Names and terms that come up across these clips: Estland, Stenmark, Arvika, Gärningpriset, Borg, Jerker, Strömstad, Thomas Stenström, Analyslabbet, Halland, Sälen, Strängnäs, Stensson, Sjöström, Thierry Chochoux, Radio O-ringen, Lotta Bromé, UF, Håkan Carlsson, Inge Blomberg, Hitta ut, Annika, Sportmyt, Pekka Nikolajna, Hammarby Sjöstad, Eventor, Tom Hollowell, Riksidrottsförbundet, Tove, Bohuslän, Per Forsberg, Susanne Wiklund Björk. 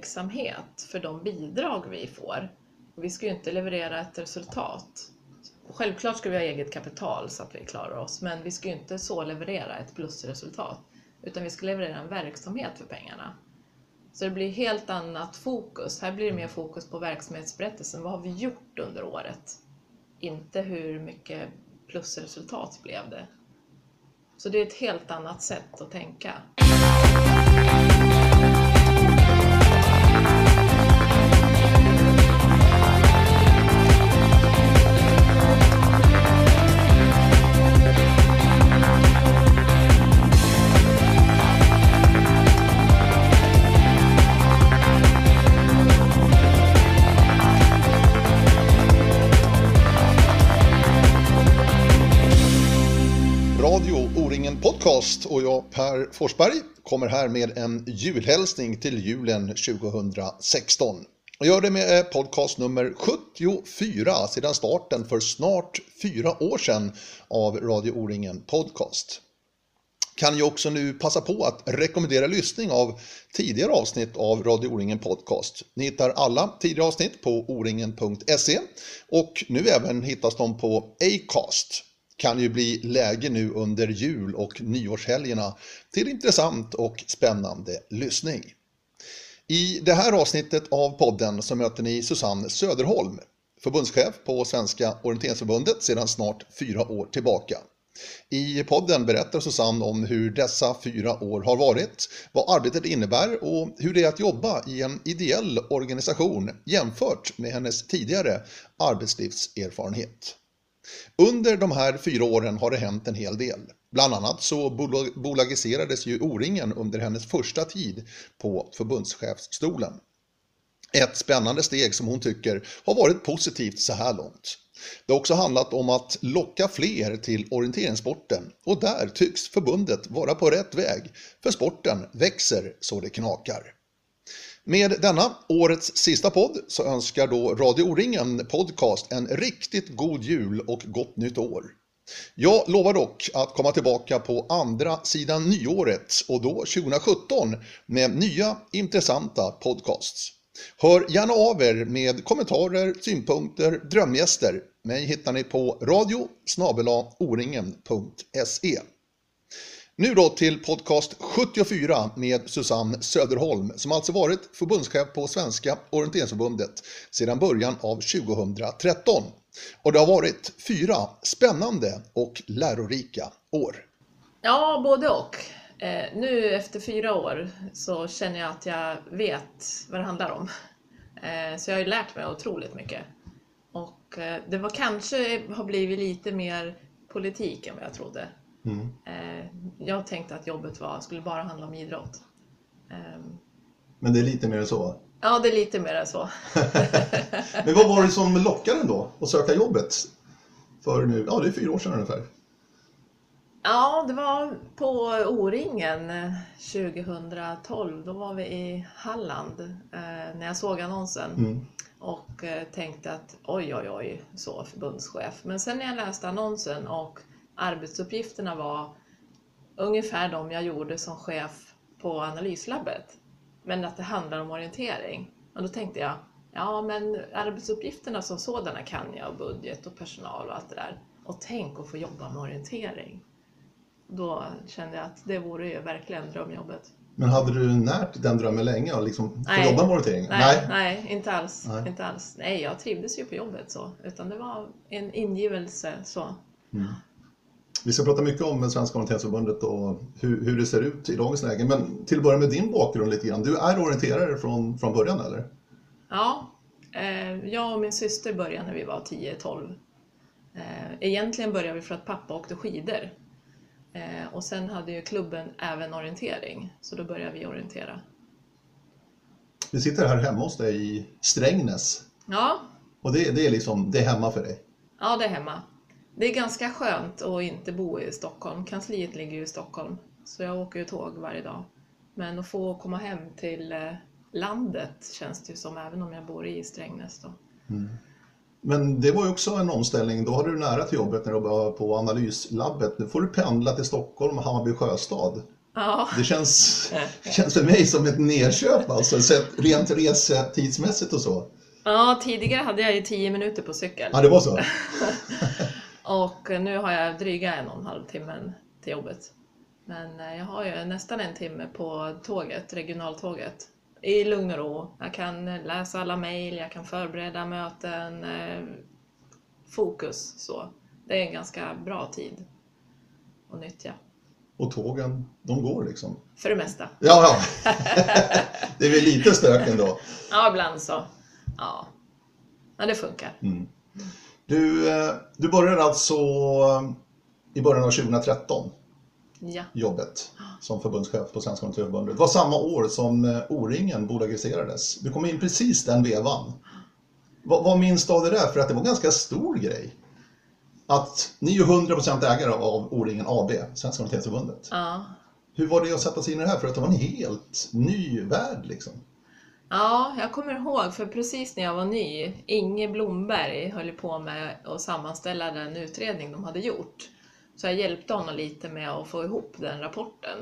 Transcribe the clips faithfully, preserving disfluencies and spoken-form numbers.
uppmärksamhet för de bidrag vi får. Och vi ska ju inte leverera ett resultat. Självklart ska vi ha eget kapital så att vi klarar oss, men vi ska ju inte så leverera ett plusresultat, utan vi ska leverera en verksamhet för pengarna. Så det blir helt annat fokus. Här blir det mer fokus på verksamhetsberättelsen. Vad har vi gjort under året? Inte hur mycket plusresultat blev det. Så det är ett helt annat sätt att tänka. Podcast och jag, Per Forsberg, kommer här med en julhälsning till julen tjugohundrasexton. Jag gör det med podcast nummer sjuttiofyra sedan starten för snart fyra år sedan av Radio O-ringen podcast. Kan jag också nu passa på att rekommendera lyssning av tidigare avsnitt av Radio O-ringen podcast. Ni hittar alla tidigare avsnitt på o ringen punkt se och nu även hittas de på Acast. Kan ju bli läge nu under jul- och nyårshelgerna till intressant och spännande lyssning. I det här avsnittet av podden så möter ni Susanne Söderholm, förbundschef på Svenska orienteringsförbundet sedan snart fyra år tillbaka. I podden berättar Susanne om hur dessa fyra år har varit, vad arbetet innebär och hur det är att jobba i en ideell organisation jämfört med hennes tidigare arbetslivserfarenhet. Under de här fyra åren har det hänt en hel del. Bland annat så bolagiserades ju O-ringen under hennes första tid på förbundschefsstolen. Ett spännande steg som hon tycker har varit positivt så här långt. Det har också handlat om att locka fler till orienteringssporten och där tycks förbundet vara på rätt väg, för sporten växer så det knakar. Med denna årets sista podd så önskar då Radio O-ringen podcast en riktigt god jul och gott nytt år. Jag lovar dock att komma tillbaka på andra sidan nyåret och då tjugosjutton med nya intressanta podcasts. Hör gärna av er med kommentarer, synpunkter, drömgäster. Mig hittar ni på radio snabel-a o ringen punkt se. Nu då till podcast sjuttiofyra med Susanne Söderholm som alltså varit förbundschef på Svenska orienteringsförbundet sedan början av tjugotretton. Och det har varit fyra spännande och lärorika år. Ja, både och. Eh, nu efter fyra år så känner jag att jag vet vad det handlar om. Eh, så jag har ju lärt mig otroligt mycket. Och eh, det var kanske har blivit lite mer politik än vad jag trodde. Mm. Jag tänkte att jobbet var, skulle bara handla om idrott. Men det är lite mer så? Ja, det är lite mer så. Men vad var det som lockade då att söka jobbet? För nu, ja det är fyra år sedan ungefär. Ja, det var på O-ringen tjugotolv. Då var vi i Halland när jag såg annonsen. Mm. Och tänkte att oj oj oj, så förbundschef. Men sen när jag läste annonsen och arbetsuppgifterna var ungefär de jag gjorde som chef på Analyslabbet. Men att det handlar om orientering. Och då tänkte jag, ja men arbetsuppgifterna som sådana kan jag. Och budget och personal och allt det där. Och tänk att få jobba med orientering. Då kände jag att det vore ju verkligen drömjobbet. Men hade du närt den drömmen länge och liksom nej, få jobba med orientering? Nej, nej. nej, inte, alls, nej. inte alls. Nej, jag trivdes ju på jobbet så. Utan det var en ingivelse så. Mm. Vi ska prata mycket om Svenska orienteringsförbundet och hur, hur det ser ut i dagens läge. Men till att börja med din bakgrund lite grann. Du är orienterare från, från början eller? Ja, eh, jag och min syster började när vi var tio tolv. Eh, egentligen började vi för att pappa åkte skidor. Eh, och sen hade ju klubben även orientering. Så då började vi orientera. Vi sitter här hemma hos dig i Strängnäs. Ja. Och det, det är liksom, det är hemma för dig? Ja, det är hemma. Det är ganska skönt att inte bo i Stockholm. Kansliet ligger ju i Stockholm. Så jag åker ju tåg varje dag. Men att få komma hem till landet känns det ju som, även om jag bor i Strängnäs då. Mm. Men det var ju också en omställning. Då hade du nära till jobbet när du var på Analyslabbet. Nu får du pendla till Stockholm och Hammarby Sjöstad. Ja. Det känns, känns för mig som ett nedköp alltså, så rent resetidsmässigt och så. Ja, tidigare hade jag ju tio minuter på cykel. Ja, det var så. Och nu har jag dryga en och en halv timmen till jobbet. Men jag har ju nästan en timme på tåget, regionaltåget. I lugn och ro. Jag kan läsa alla mejl, jag kan förbereda möten, fokus så. Det är en ganska bra tid att nyttja. Och tågen, de går liksom? För det mesta. Ja, ja. Det är väl lite stök ändå. Ja, ibland så. Ja, ja det funkar. Mm. Du, du började alltså i början av tjugo tretton. Ja. Jobbet som förbundschef på Svenska orienteringsförbundet. Det var samma år som O-ringen bolagiserades. Du kom in precis den vevan. Vad, vad minns du av det där? För att det var en ganska stor grej. Att ni är hundra procent ägare av O-ringen A B, Svenska orienteringsförbundet. Ja. Hur var det att sätta sig in i det här? För att det var en helt ny värld liksom. Ja, jag kommer ihåg för precis när jag var ny, Inge Blomberg höll på med att sammanställa den utredning de hade gjort. Så jag hjälpte honom lite med att få ihop den rapporten.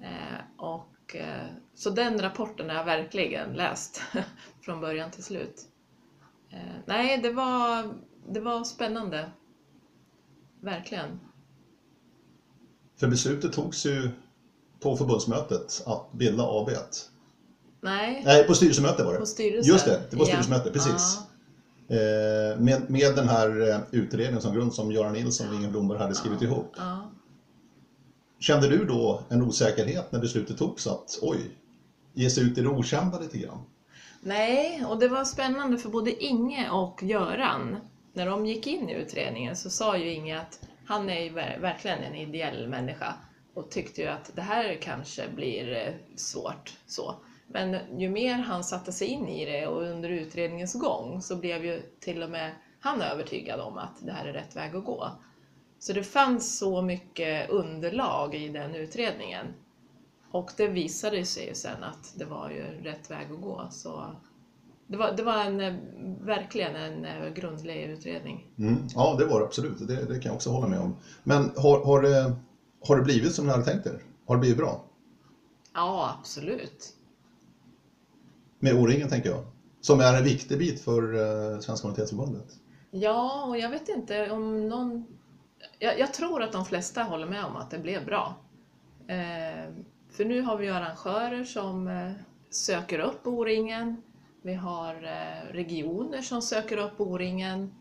Eh, och, eh, så den rapporten har jag verkligen läst från början till slut. Eh, nej, det var, det var spännande. Verkligen. För beslutet togs ju på förbundsmötet att bilda A B. Nej. Nej, på styrelsemöte var det. På styrelse. Just det, det var styrelsemöte, ja. Precis. Eh, med, med den här utredningen som grund som Göran Nilsson och Inge Blomberg hade skrivit, ja, ihop. Ja. Kände du då en osäkerhet när beslutet togs att oj, ge sig ut i det okända lite grann? Nej, och det var spännande för både Inge och Göran. När de gick in i utredningen så sa ju Inge att han är ju verkligen en ideell människa. Och tyckte ju att det här kanske blir svårt så. Men ju mer han satte sig in i det och under utredningens gång så blev ju till och med han övertygad om att det här är rätt väg att gå. Så det fanns så mycket underlag i den utredningen. Och det visade sig ju sen att det var ju rätt väg att gå. Så det var, det var en, verkligen en grundlig utredning. Mm, ja, det var det absolut. Det, det kan jag också hålla med om. Men har, har, det, har det blivit som ni hade tänkt er? Har det blivit bra? Ja, absolut. Med O-ringen tänker jag, som är en viktig bit för eh, Svenska orienteringsförbundet. Ja, och jag vet inte om någon... Jag, jag tror att de flesta håller med om att det blev bra. Eh, för nu har vi arrangörer som eh, söker upp O-ringen. Vi har eh, regioner som söker upp O-ringen.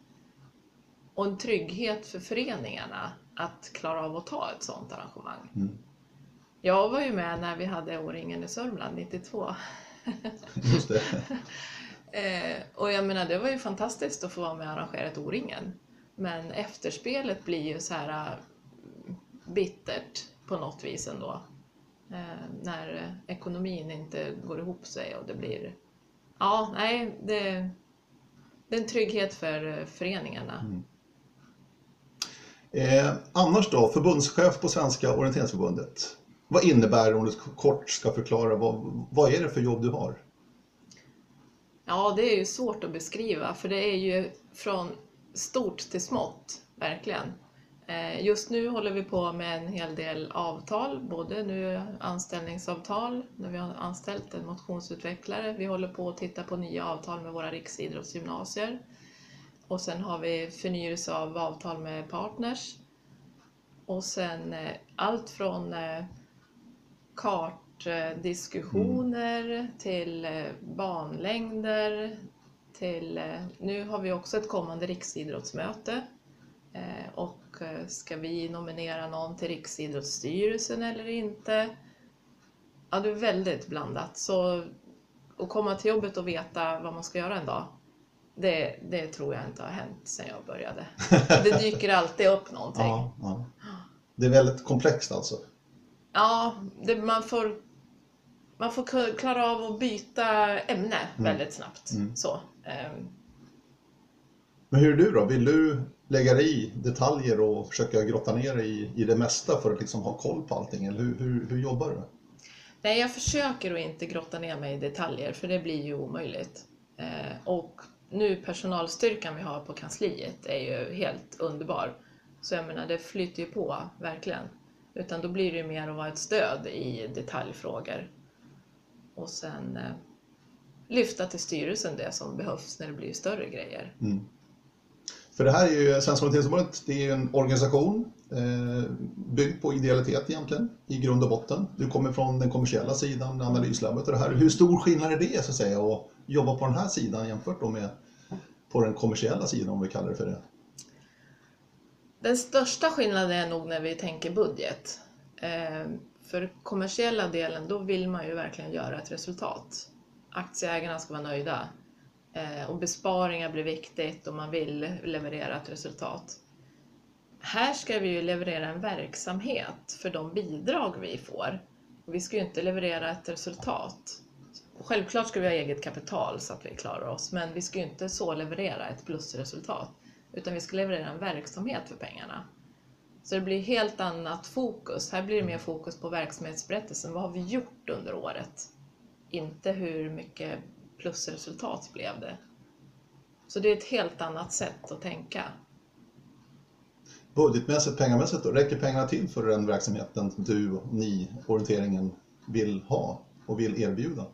Och en trygghet för föreningarna att klara av att ta ett sådant arrangemang. Mm. Jag var ju med när vi hade O-ringen i Sörmland nittiotvå. Just det. eh, och jag menar, det var ju fantastiskt att få vara med och arrangera ett O-ringen. Men efterspelet blir ju så här bittert på något vis ändå. Eh, när ekonomin inte går ihop sig och det blir... Ja, nej, det, det är en trygghet för föreningarna. Mm. Eh, annars då, förbundschef på Svenska orienteringsförbundet. Vad innebär det om du kort ska förklara, vad, vad är det för jobb du har? Ja, det är ju svårt att beskriva för det är ju från stort till smått, verkligen. Just nu håller vi på med en hel del avtal, både nu anställningsavtal, när vi har anställt en motionsutvecklare. Vi håller på att titta på nya avtal med våra riksidrottsgymnasier. Och sen har vi förnyelse av avtal med partners. Och sen allt från... kartdiskussioner, mm, till banlängder, till, nu har vi också ett kommande riksidrottsmöte och ska vi nominera någon till riksidrottsstyrelsen eller inte? Ja, det är väldigt blandat, så att komma till jobbet och veta vad man ska göra en dag, det, det tror jag inte har hänt sedan jag började. Det dyker alltid upp någonting. Ja, ja. Det är väldigt komplext alltså. Ja, det, man, får, man får klara av att byta ämne, mm, väldigt snabbt. Mm. Så. Men hur är du då? Vill du lägga dig i detaljer och försöka grotta ner i, i det mesta för att liksom ha koll på allting? Eller hur, hur, hur jobbar du? Nej, jag försöker att inte grotta ner mig i detaljer för det blir ju omöjligt. Och nu personalstyrkan vi har på kansliet är ju helt underbar. Så jag menar, det flyter ju på, verkligen. Utan då blir det mer att vara ett stöd i detaljfrågor. Och sen eh, lyfta till styrelsen det som behövs när det blir större grejer. Mm. För det här är ju Svenska orienteringsförbundet, det är ju en organisation eh, byggd på idealitet egentligen i grund och botten. Du kommer från den kommersiella sidan, Analyslabbet och det här. Hur stor skillnad är det så att säga att jobba på den här sidan jämfört då med på den kommersiella sidan, om vi kallar det för det? Den största skillnaden är nog när vi tänker budget. Eh, för kommersiella delen, då vill man ju verkligen göra ett resultat. Aktieägarna ska vara nöjda. Och besparingar blir viktigt och man vill leverera ett resultat. Här ska vi ju leverera en verksamhet för de bidrag vi får. Vi ska ju inte leverera ett resultat. Självklart ska vi ha eget kapital så att vi klarar oss. Men vi ska ju inte så leverera ett plusresultat. Utan vi ska leverera en verksamhet för pengarna. Så det blir helt annat fokus. Här blir det mer fokus på verksamhetsberättelsen. Vad har vi gjort under året? Inte hur mycket plusresultat blev det. Så det är ett helt annat sätt att tänka. Budgetmässigt, pengamässigt då? Räcker pengarna till för den verksamheten som du och ni, orienteringen, vill ha och vill erbjuda?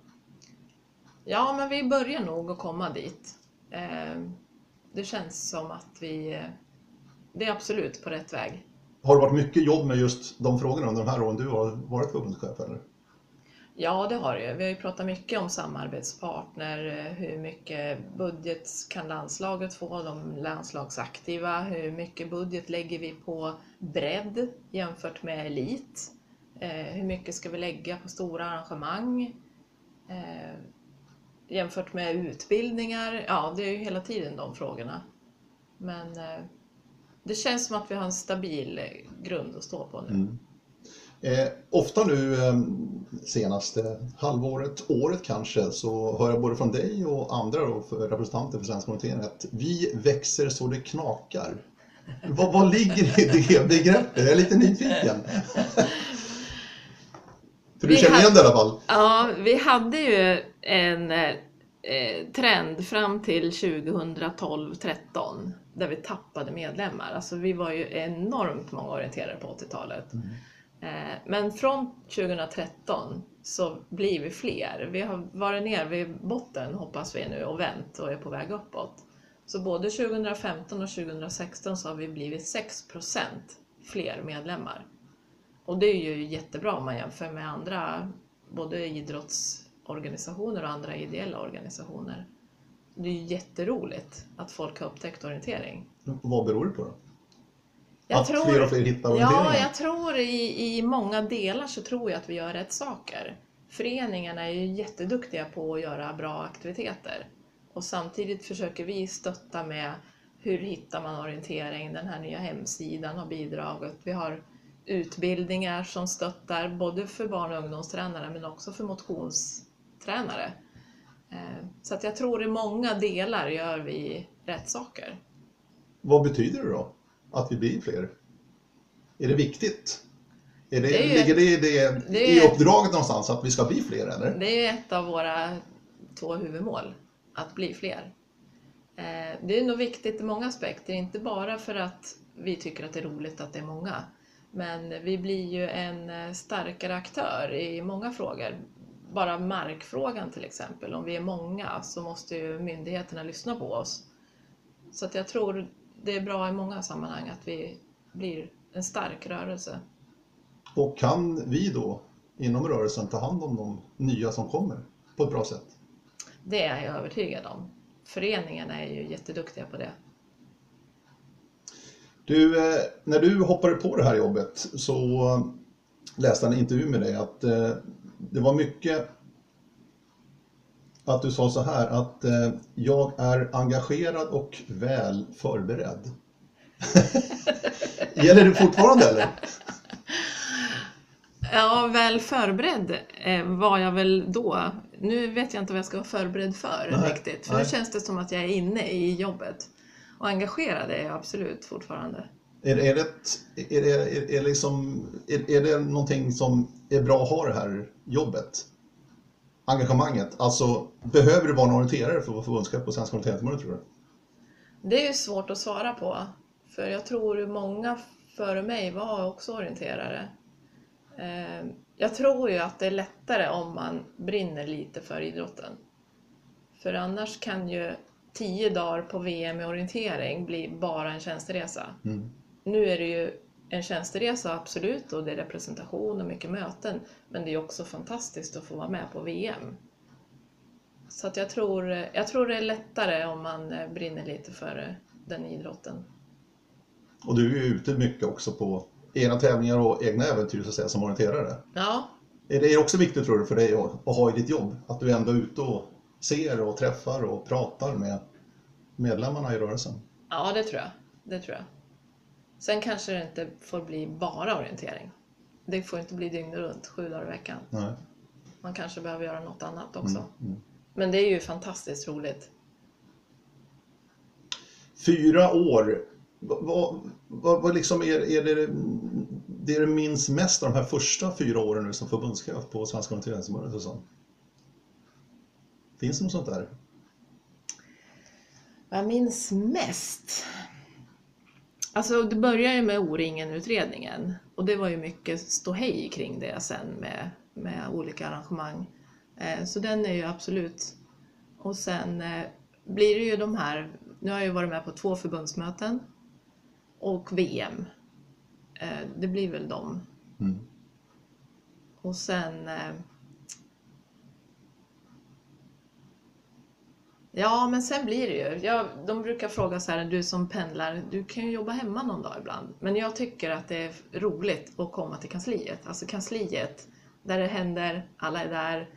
Ja, men vi börjar nog att komma dit. Det känns som att vi, det är absolut på rätt väg. Har det varit mycket jobb med just de frågorna under de här åren du har varit förbundschef eller? Ja, det har det ju. Vi har ju pratat mycket om samarbetspartner, hur mycket budget kan landslaget få, de landslagsaktiva, hur mycket budget lägger vi på bredd jämfört med elit, hur mycket ska vi lägga på stora arrangemang jämfört med utbildningar. Ja, det är ju hela tiden de frågorna. Men det känns som att vi har en stabil grund att stå på nu. Mm. Eh, ofta nu eh, senaste halvåret, året kanske, så hör jag både från dig och andra då, för representanter för Svenska orienteringen att vi växer så det knakar. Vad, vad ligger i det begreppet? Jag är lite nyfiken. För du känner igen det i alla fall. Ja, vi hade ju en eh, trend fram till tjugotolv tretton där vi tappade medlemmar. Alltså vi var ju enormt många orienterare på åttiotalet. Mm. Men från tjugotretton så blir vi fler. Vi har varit ner vid botten, hoppas vi nu, och vänt och är på väg uppåt. Så både tjugofemton och tjugosexton så har vi blivit sex procent fler medlemmar. Och det är ju jättebra om man jämför med andra, både idrottsorganisationer och andra ideella organisationer. Det är ju jätteroligt att folk har upptäckt orientering. Vad beror det på då? Jag att tror, fler och fler hittar orienteringen? Ja, jag tror i, i många delar så tror jag att vi gör rätt saker. Föreningarna är ju jätteduktiga på att göra bra aktiviteter. Och samtidigt försöker vi stötta med hur hittar man orientering. Den här nya hemsidan har bidragit. Vi har utbildningar som stöttar både för barn- och ungdomstränare men också för motionstränare. Så att jag tror i många delar gör vi rätt saker. Vad betyder det då? Att vi blir fler. Är det viktigt? Är det, det är ligger det, det, det är i uppdraget ett, någonstans att vi ska bli fler? Eller? Det är ju ett av våra två huvudmål. Att bli fler. Eh, det är nog viktigt i många aspekter. Inte bara för att vi tycker att det är roligt att det är många. Men vi blir ju en starkare aktör i många frågor. Bara markfrågan till exempel. Om vi är många så måste ju myndigheterna lyssna på oss. Så att jag tror... Det är bra i många sammanhang att vi blir en stark rörelse. Och kan vi då inom rörelsen ta hand om de nya som kommer på ett bra sätt? Det är jag övertygad om. Föreningarna är ju jätteduktiga på det. Du, när du hoppade på det här jobbet så läste jag en intervju med dig att det var mycket... Att du sa så här att eh, jag är engagerad och väl förberedd. Gäller det fortfarande eller? Ja, väl förberedd var jag väl då. Nu vet jag inte vad jag ska vara förberedd för nej, riktigt. För nej. Nu känns det som att jag är inne i jobbet. Och engagerad är jag absolut fortfarande. Är, är, det, är, det, är, är, liksom, är, är det någonting som är bra att ha det här jobbet? Engagemanget, alltså behöver du vara en orienterare för att vara förbundschef på Svenska orienteringsförbundet tror du? Det är ju svårt att svara på, för jag tror många före mig var också orienterare. Jag tror ju att det är lättare om man brinner lite för idrotten. För annars kan ju tio dagar på V M i orientering bli bara en tjänsteresa. Mm. Nu är det ju en tjänsteresa absolut, och det är representation och mycket möten. Men det är också fantastiskt att få vara med på V M. Så att jag tror, jag tror det är lättare om man brinner lite för den idrotten. Och du är ju ute mycket också på egna tävlingar och egna äventyr så att säga, som orienterare. Ja. Är det också viktigt tror du för dig att ha i ditt jobb? Att du ändå är ute och ser och träffar och pratar med medlemmarna i rörelsen? Ja, det tror jag. Det tror jag. Sen kanske det inte får bli bara orientering. Det får inte bli dygnet runt, sju dagar i veckan. Nej. Man kanske behöver göra något annat också. Mm, mm. Men det är ju fantastiskt roligt. Fyra år. Vad, vad, vad liksom är, är det det du minns mest av de här första fyra åren nu som förbundschef på Svenska orienteringsförbundet och sånt? Finns det något sånt där? Jag minns mest. Alltså det börjar ju med O-ringen-utredningen. Och det var ju mycket ståhej kring det sen med, med olika arrangemang. Så den är ju absolut. Och sen blir det ju de här. Nu har jag ju varit med på två förbundsmöten. Och V M. Det blir väl dem. Mm. Och sen. Ja, men sen blir det ju. Jag, de brukar fråga så här, du som pendlar, du kan ju jobba hemma någon dag ibland. Men jag tycker att det är roligt att komma till kansliet. Alltså kansliet, där det händer, alla är där.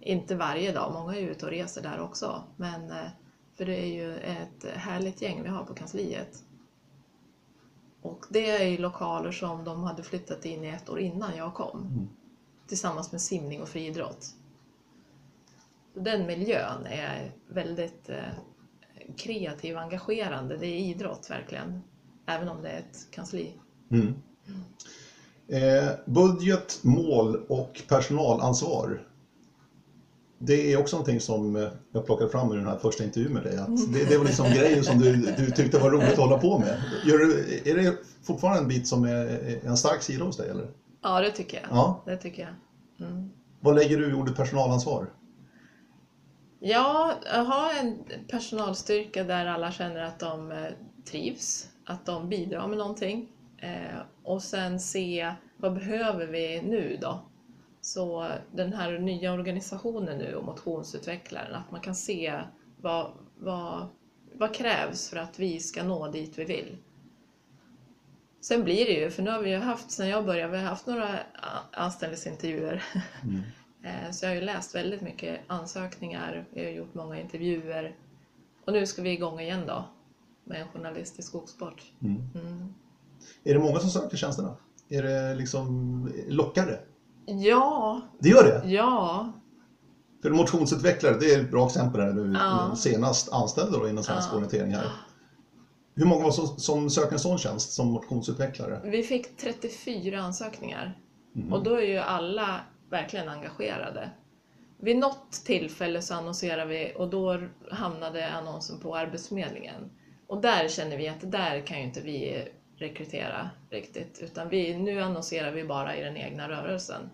Inte varje dag, många är ute och reser där också. Men för det är ju ett härligt gäng vi har på kansliet. Och det är ju lokaler som de hade flyttat in i ett år innan jag kom. Mm. Tillsammans med simning och friidrott. Den miljön är väldigt kreativ och engagerande. Det är idrott verkligen. Även om det är ett kansli. Mm. Eh, budget, mål och personalansvar. Det är också någonting som jag plockade fram i den här första intervjun med dig. Att det, det var liksom grejer som du, du tyckte var roligt att hålla på med. Gör du, är det fortfarande en bit som är en stark sida hos dig? Eller? Ja, det tycker jag. Ja. Det tycker jag. Mm. Vad lägger du i ordet personalansvar? Ja, ha en personalstyrka där alla känner att de trivs, att de bidrar med någonting. Och sen se, vad behöver vi nu då? Så den här nya organisationen nu och motionsutvecklaren, att man kan se vad, vad, vad krävs för att vi ska nå dit vi vill. Sen blir det ju, för nu har vi ju haft, sen jag började, vi har haft några anställningsintervjuer. Mm. Så jag har ju läst väldigt mycket ansökningar, jag har gjort många intervjuer. Och nu ska vi igång igen då, med en journalist i skogssport. Mm. Mm. Är det många som söker tjänsterna? Är det liksom lockare? Ja. Det gör det? Ja. För motionsutvecklare, det är ett bra exempel här nu, ja. Senast anställde då inom svensk ja. orientering här. Hur många var som, som söker en sån tjänst som motionsutvecklare? Vi fick trettiofyra ansökningar. Mm. Och då är ju alla verkligen engagerade. Vid något tillfälle så annonserade vi och då hamnade annonsen på Arbetsförmedlingen. Och där känner vi att det där kan ju inte vi rekrytera riktigt. Utan vi, nu annonserar vi bara i den egna rörelsen.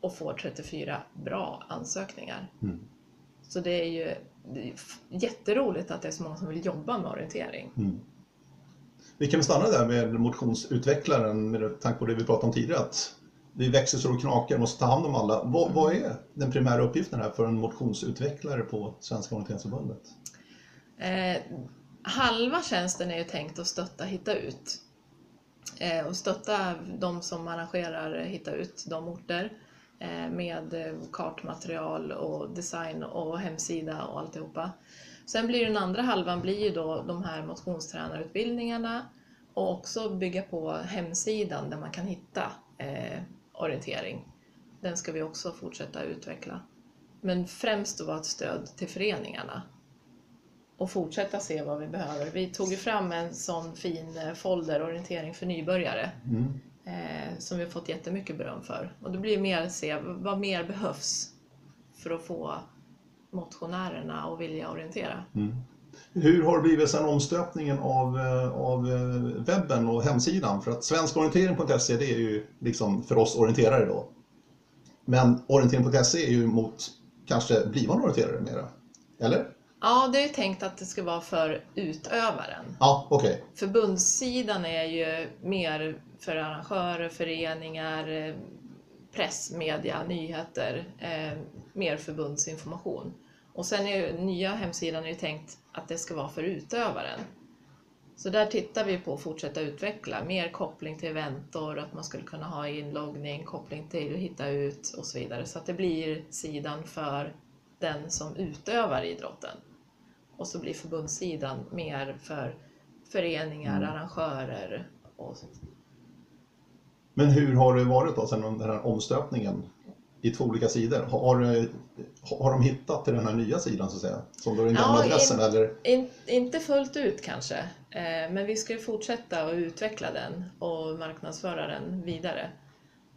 Och får trettiofyra bra ansökningar. Mm. Så det är ju det är jätteroligt att det är så många som vill jobba med orientering. Mm. Vi kan stanna där med motionsutvecklaren med tanke på det vi pratade om tidigare. Att vi växer så och knakar, måste ta hand om alla. Vad, mm. vad är den primära uppgiften här för en motionsutvecklare på Svenska orienteringsförbundet? Eh, halva tjänsten är ju tänkt att stötta Hitta ut. Eh, och stötta de som arrangerar Hitta ut, de orter. Eh, med kartmaterial och design och hemsida och alltihopa. Sen blir den andra halvan blir ju då de här motionstränarutbildningarna. Och också bygga på hemsidan där man kan hitta eh, orientering. Den ska vi också fortsätta utveckla. Men främst då vara ett stöd till föreningarna. Och fortsätta se vad vi behöver. Vi tog ju fram en sån fin folder orientering för nybörjare. Mm. Eh, som vi har fått jättemycket beröm för. Och det blir mer att se vad mer behövs för att få motionärerna att vilja orientera. Mm. Hur har det blivit sedan omstöpningen av, av webben och hemsidan? För att svensk orientering punkt se, det är ju liksom för oss orienterare då. Men orientering punkt se är ju mot kanske blivande orienterare mera, eller? Ja, det är ju tänkt att det ska vara för utövaren. Ja, okej. Okay. Förbundssidan är ju mer för arrangörer, föreningar, pressmedia, nyheter, eh, mer förbundsinformation. Och sen är ju nya hemsidan är ju tänkt att det ska vara för utövaren. Så där tittar vi på att fortsätta utveckla. Mer koppling till eventor, att man skulle kunna ha inloggning, koppling till att hitta ut och så vidare. Så att det blir sidan för den som utövar idrotten. Och så blir förbundssidan mer för föreningar, arrangörer och sånt. Men hur har det varit då sedan den här omstöpningen i två olika sidor? Har, har de hittat till den här nya sidan så att säga? Som då den gamla ja, adressen in, eller? In, inte fullt ut kanske. Eh, men vi ska ju fortsätta att utveckla den och marknadsföra den vidare.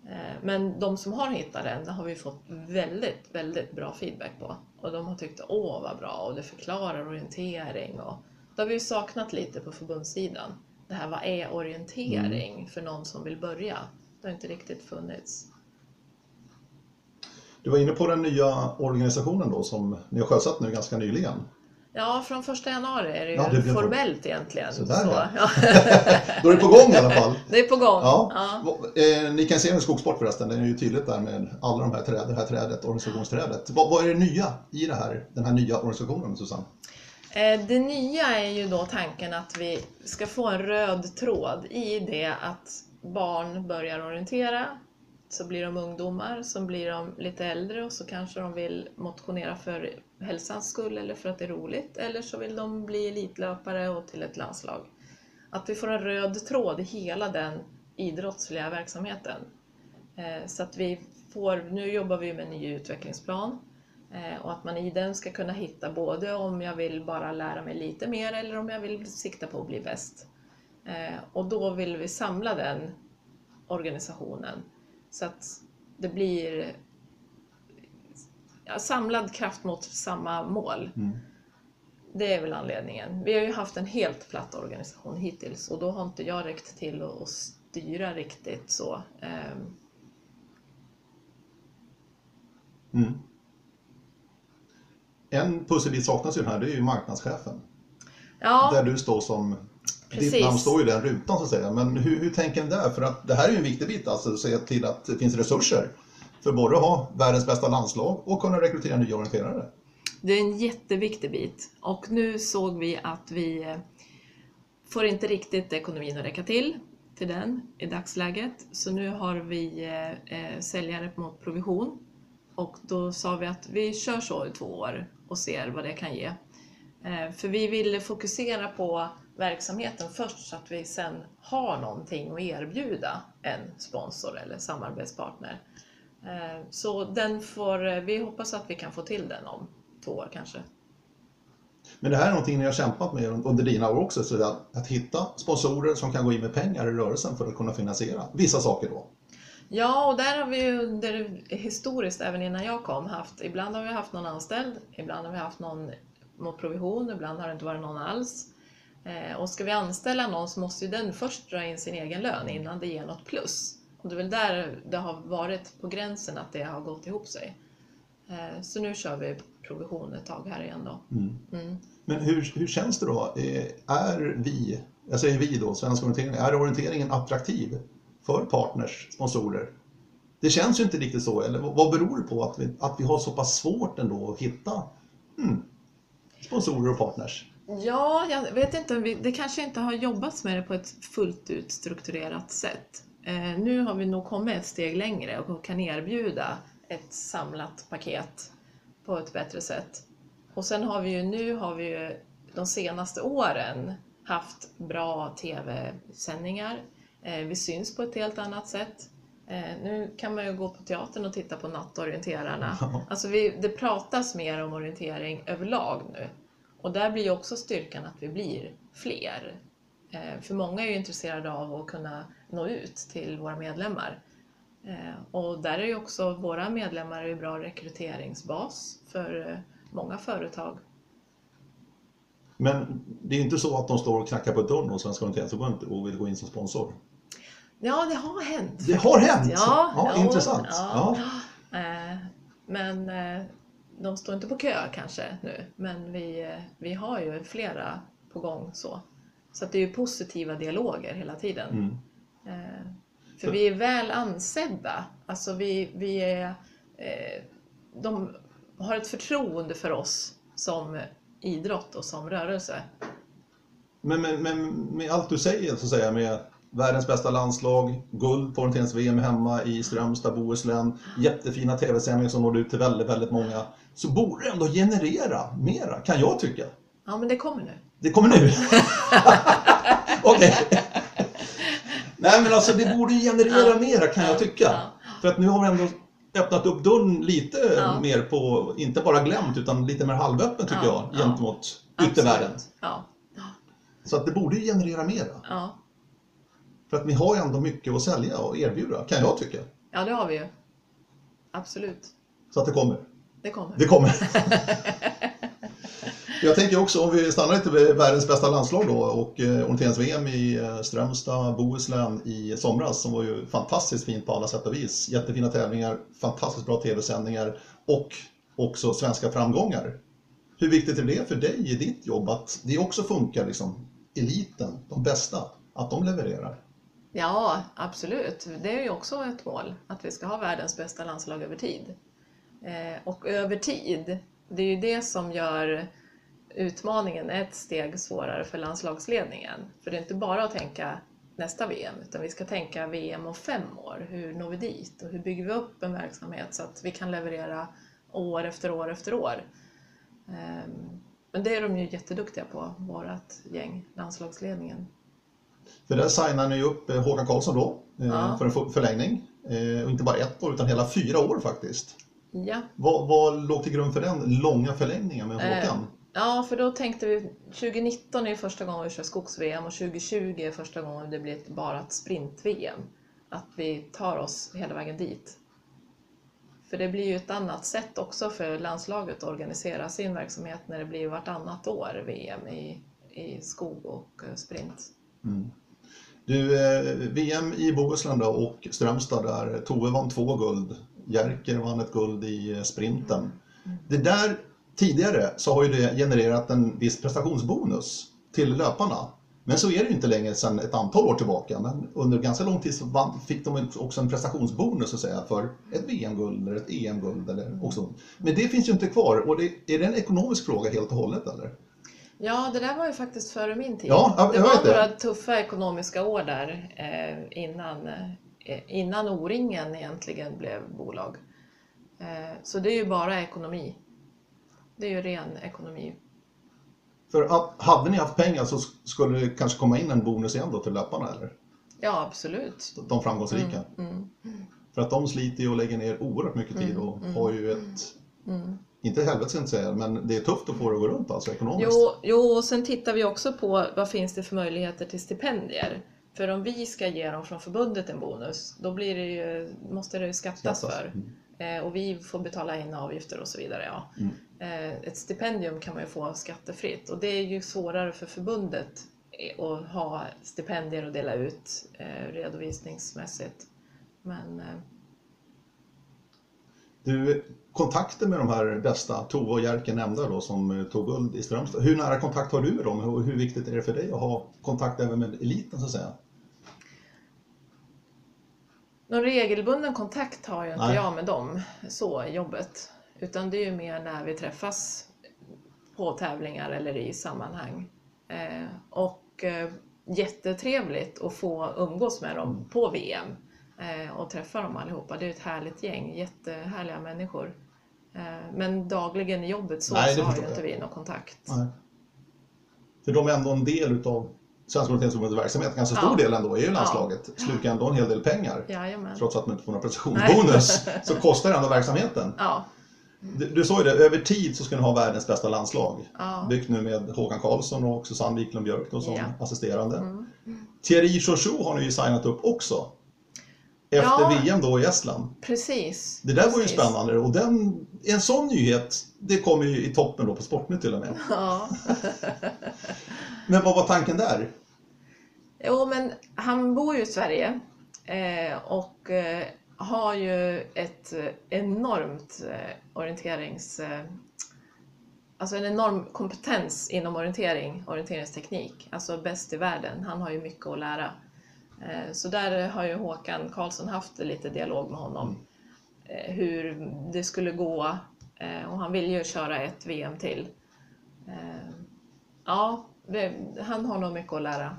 Eh, men de som har hittat den, det har vi fått väldigt, väldigt bra feedback på. Och de har tyckt, åh vad bra, och det förklarar orientering. Och det har vi ju saknat lite på förbundssidan. Det här, vad är orientering mm. för någon som vill börja? Det har inte riktigt funnits. Du var inne på den nya organisationen då som ni har sjösatt nu ganska nyligen. Ja, från första januari är det ju ja, det formellt på... egentligen. Så där, så. Ja. Då är det på gång i alla fall. Det är på gång. Ja. Ja. Eh, ni kan se en skogsport förresten, det är ju tydligt där med alla de här träd, det här trädet, organisationsträdet. Vad, vad är det nya i det här, den här nya organisationen, Susanne? Det nya är ju då tanken att vi ska få en röd tråd i det att barn börjar orientera, så blir de ungdomar, så blir de lite äldre och så kanske de vill motionera för hälsans skull eller för att det är roligt, eller så vill de bli elitlöpare och till ett landslag. Att vi får en röd tråd i hela den idrottsliga verksamheten. Så att vi får, nu jobbar vi med en ny utvecklingsplan. Och att man i den ska kunna hitta både om jag vill bara lära mig lite mer eller om jag vill sikta på att bli bäst. Och då vill vi samla den organisationen så att det blir samlad kraft mot samma mål. Mm. Det är väl anledningen. Vi har ju haft en helt platt organisation hittills och då har inte jag räckt till att styra riktigt så. Mm. En pusselbit saknas ju här, det är ju marknadschefen. Ja. Där du står som, precis. Ditt namn står ju i den rutan så att säga. Men hur, hur tänker ni där? För att det här är ju en viktig bit, alltså att se till att det finns resurser. För både att ha världens bästa landslag och kunna rekrytera nya orienterare. Det är en jätteviktig bit. Och nu såg vi att vi får inte riktigt ekonomin att räcka till, till den i dagsläget. Så nu har vi säljare mot provision. Och då sa vi att vi kör så i två år och ser vad det kan ge. För vi ville fokusera på verksamheten först så att vi sen har någonting att erbjuda en sponsor eller samarbetspartner. Så den får, vi hoppas att vi kan få till den om två år kanske. Men det här är någonting ni har kämpat med under dina år också. Så att, att hitta sponsorer som kan gå in med pengar i rörelsen för att kunna finansiera vissa saker då. Ja, och där har vi ju under, historiskt, även innan jag kom, haft, ibland har vi haft någon anställd, ibland har vi haft någon mot provision, ibland har det inte varit någon alls. Eh, och ska vi anställa någon så måste ju den först dra in sin egen lön innan det ger något plus. Och det är väl där det har varit på gränsen att det har gått ihop sig. Eh, så nu kör vi provision ett tag här igen då. Mm. Mm. Men hur, hur känns det då? Eh, är vi, jag säger vi då, svensk orientering, är orienteringen attraktiv? För partners, sponsorer. Det känns ju inte riktigt så. Eller vad beror det på att vi, att vi har så pass svårt ändå att hitta mm, sponsorer och partners? Ja, jag vet inte. Det kanske inte har jobbats med det på ett fullt ut strukturerat sätt. Eh, nu har vi nog kommit ett steg längre och kan erbjuda ett samlat paket på ett bättre sätt. Och sen har vi ju nu har vi ju de senaste åren haft bra tv-sändningar. Vi syns på ett helt annat sätt. Nu kan man ju gå på teatern och titta på nattorienterarna. Alltså vi, det pratas mer om orientering överlag nu. Och där blir också styrkan att vi blir fler. För många är ju intresserade av att kunna nå ut till våra medlemmar. Och där är ju också våra medlemmar en bra rekryteringsbas för många företag. Men det är inte så att de står och knackar på dörren och Svenska orienteringsförbundet och vill gå in som sponsor? Ja, det har hänt. Det faktiskt. har hänt? Ja, ja, ja intressant. Ja, ja. Ja. Men de står inte på kö kanske nu, men vi, vi har ju flera på gång så. Så att det är ju positiva dialoger hela tiden. Mm. För så. Vi är väl ansedda. Alltså vi, vi är, de har ett förtroende för oss som idrott och som rörelse. Men, men, men med allt du säger så säger jag med världens bästa landslag, guld på orienterings-V M hemma i Strömstad, Bohuslän, jättefina tv-sändningar som når ut till väldigt, väldigt många. Så borde det ändå generera mera, kan jag tycka. Ja, men det kommer nu. Det kommer nu? Okej. Okay. Nej, men alltså det borde generera ja, mera, kan ja, jag tycka. Ja. För att nu har vi ändå öppnat upp dörren lite ja. mer på, inte bara glämt, utan lite mer halvöppen tycker ja, jag, ja. gentemot yttervärlden. Ja. Ja. Så att det borde generera mera. Ja. För att ni har ju ändå mycket att sälja och erbjuda, kan jag tycka. Ja, det har vi ju. Absolut. Så att det kommer. Det kommer. Det kommer. Jag tänker också, om vi stannar lite vid världens bästa landslag då och eh, orienterings-V M i eh, Strömstad, Bohuslän i somras som var ju fantastiskt fint på alla sätt och vis. Jättefina tävlingar, fantastiskt bra tv-sändningar och också svenska framgångar. Hur viktigt är det för dig i ditt jobb att det också funkar liksom, eliten, de bästa, att de levererar? Ja, absolut. Det är ju också ett mål att vi ska ha världens bästa landslag över tid. Eh, och över tid, det är ju det som gör utmaningen är ett steg svårare för landslagsledningen. För det är inte bara att tänka nästa V M, utan vi ska tänka V M om fem år. Hur når vi dit och hur bygger vi upp en verksamhet så att vi kan leverera år efter år efter år. Men det är de ju jätteduktiga på, vårt gäng, landslagsledningen. För där signar ni upp Håkan Carlsson då, ja. för en förlängning. Och inte bara ett år, utan hela fyra år faktiskt. Ja. Vad, vad låg till grund för den långa förlängningen med Håkan? Eh. Ja, för då tänkte vi tjugonitton är första gången vi kör skogs-V M och tjugotjugo är första gången det blir ett bara ett sprint-V M. Att vi tar oss hela vägen dit. För det blir ju ett annat sätt också för landslaget att organisera sin verksamhet när det blir vartannat år V M i, i skog och sprint. Mm. Du, V M i Bohuslän och Strömstad där, Tove vann två guld, Jerker vann ett guld i sprinten. Mm. Mm. Det där... Tidigare så har ju det genererat en viss prestationsbonus till löparna. Men så är det ju inte längre sedan ett antal år tillbaka. Men under ganska lång tid så fick de också en prestationsbonus att säga, för ett V M-guld eller ett E M-guld. Eller också. Men det finns ju inte kvar. Och det, är det en ekonomisk fråga helt och hållet eller? Ja, det där var ju faktiskt före min tid. Ja, det var några tuffa ekonomiska år där innan, innan O-ringen egentligen blev bolag. Så det är ju bara ekonomi. Det är ju ren ekonomi. För hade ni haft pengar så skulle det kanske komma in en bonus igen då till löparna eller? Ja, absolut. De framgångsrika. Mm, mm, mm. För att de sliter och lägger ner oerhört mycket tid och mm, har ju ett... Mm. Inte helvete ska jag inte säga, men det är tufft att få det att gå runt alltså ekonomiskt. Jo, jo, och sen tittar vi också på vad finns det för möjligheter till stipendier. För om vi ska ge dem från förbundet en bonus, då blir det ju, måste det ju skattas, skattas. för. Mm. Och vi får betala in avgifter och så vidare. Ja. Mm. Ett stipendium kan man ju få skattefritt. Och det är ju svårare för förbundet att ha stipendier och dela ut redovisningsmässigt. Men... Du, kontakter med de här bästa, Tove och Jerker nämnde då, som tog guld i Strömstad. Hur nära kontakt har du med dem? Och hur viktigt är det för dig att ha kontakt även med eliten så att säga? Någon regelbunden kontakt har ju inte Nej. jag med dem så i jobbet. Utan det är ju mer när vi träffas på tävlingar eller i sammanhang. Eh, och eh, jättetrevligt att få umgås med dem mm. på V M. Eh, och träffa dem allihopa. Det är ett härligt gäng, jättehärliga människor. Eh, men dagligen i jobbet så, Nej, så har ju inte vi någon kontakt. Nej. För de är ändå en del utav... Svenska orienteringsförbundets verksamhet, ganska stor ja. del ändå är ju landslaget, ja. slukar ändå en hel del pengar. Jajamän. Trots att man inte får någon prestationsbonus så kostar ändå verksamheten. Ja. Mm. Du, du sa ju det, över tid så ska ni ha världens bästa landslag. Ja. Byggt nu med Håkan Carlsson och Susanne Wiklund Björk då, som ja. assisterande. Mm. Mm. Thierry Chochoux har ni ju signat upp också. efter ja, V M då i Estland. Precis. Det där precis. var ju spännande. Och den, en sån nyhet, det kommer ju i toppen då på Sportmyt till och med. Ja. Men vad var tanken där? Jo, men han bor ju i Sverige och har ju ett enormt orienterings... Alltså en enorm kompetens inom orientering, orienteringsteknik. Alltså bäst i världen. Han har ju mycket att lära. Så där har ju Håkan Carlsson haft lite dialog med honom. Hur det skulle gå. Och han vill ju köra ett V M till. Ja, han har nog mycket att lära.